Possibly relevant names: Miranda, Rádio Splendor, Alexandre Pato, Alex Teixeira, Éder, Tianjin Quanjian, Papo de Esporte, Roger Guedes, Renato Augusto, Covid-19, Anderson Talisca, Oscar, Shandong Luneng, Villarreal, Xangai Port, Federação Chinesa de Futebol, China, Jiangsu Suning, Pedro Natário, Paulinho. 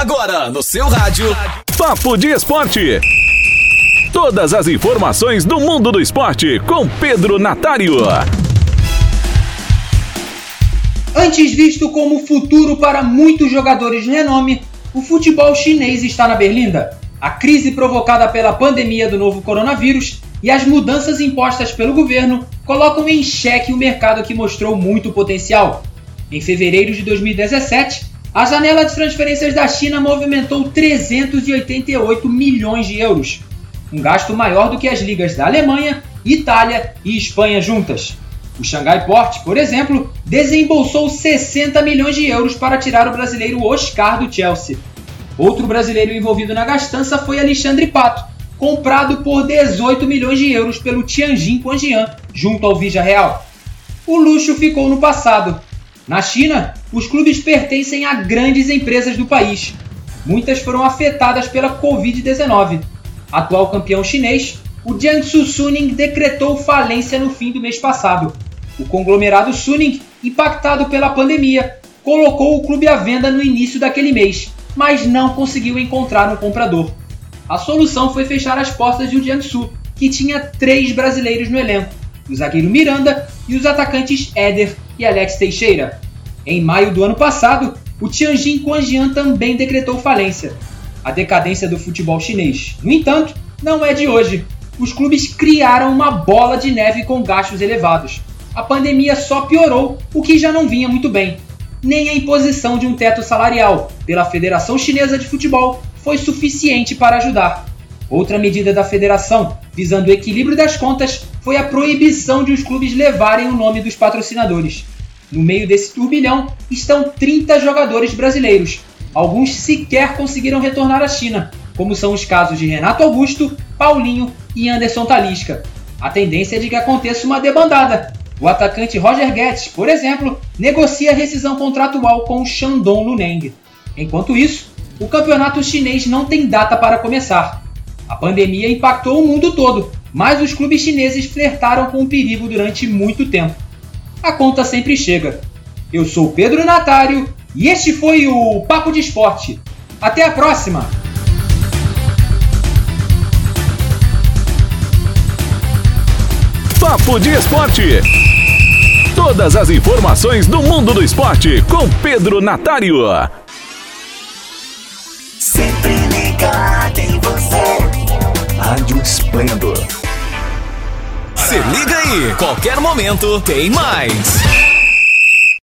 Agora no seu rádio, Papo de Esporte. Todas as informações do mundo do esporte com Pedro Natário. Antes visto como futuro para muitos jogadores de renome, o futebol chinês está na berlinda. A crise provocada pela pandemia do novo coronavírus e as mudanças impostas pelo governo colocam em xeque o mercado que mostrou muito potencial. Em fevereiro de 2017, a janela de transferências da China movimentou 388 milhões de euros, um gasto maior do que as ligas da Alemanha, Itália e Espanha juntas. O Xangai Port, por exemplo, desembolsou 60 milhões de euros para tirar o brasileiro Oscar do Chelsea. Outro brasileiro envolvido na gastança foi Alexandre Pato, comprado por 18 milhões de euros pelo Tianjin Quanjian, junto ao Villarreal. O luxo ficou no passado. Na China, os clubes pertencem a grandes empresas do país. Muitas foram afetadas pela Covid-19. Atual campeão chinês, o Jiangsu Suning decretou falência no fim do mês passado. O conglomerado Suning, impactado pela pandemia, colocou o clube à venda no início daquele mês, mas não conseguiu encontrar um comprador. A solução foi fechar as portas do Jiangsu, que tinha 3 brasileiros no elenco, o zagueiro Miranda e os atacantes Éder e Alex Teixeira. Em maio do ano passado, o Tianjin Quanjian também decretou falência. A decadência do futebol chinês, no entanto, não é de hoje. Os clubes criaram uma bola de neve com gastos elevados. A pandemia só piorou o que já não vinha muito bem. Nem a imposição de um teto salarial pela Federação Chinesa de Futebol foi suficiente para ajudar. Outra medida da federação, visando o equilíbrio das contas, foi a proibição de os clubes levarem o nome dos patrocinadores. No meio desse turbilhão estão 30 jogadores brasileiros. Alguns sequer conseguiram retornar à China, como são os casos de Renato Augusto, Paulinho e Anderson Talisca. A tendência é de que aconteça uma debandada. O atacante Roger Guedes, por exemplo, negocia rescisão contratual com o Shandong Luneng. Enquanto isso, o campeonato chinês não tem data para começar. A pandemia impactou o mundo todo, mas os clubes chineses flertaram com o perigo durante muito tempo. A conta sempre chega. Eu sou Pedro Natário e este foi o Papo de Esporte. Até a próxima! Papo de Esporte. Todas as informações do mundo do esporte com Pedro Natário. Sempre ligado em você. Rádio Splendor. Se liga aí, qualquer momento tem mais.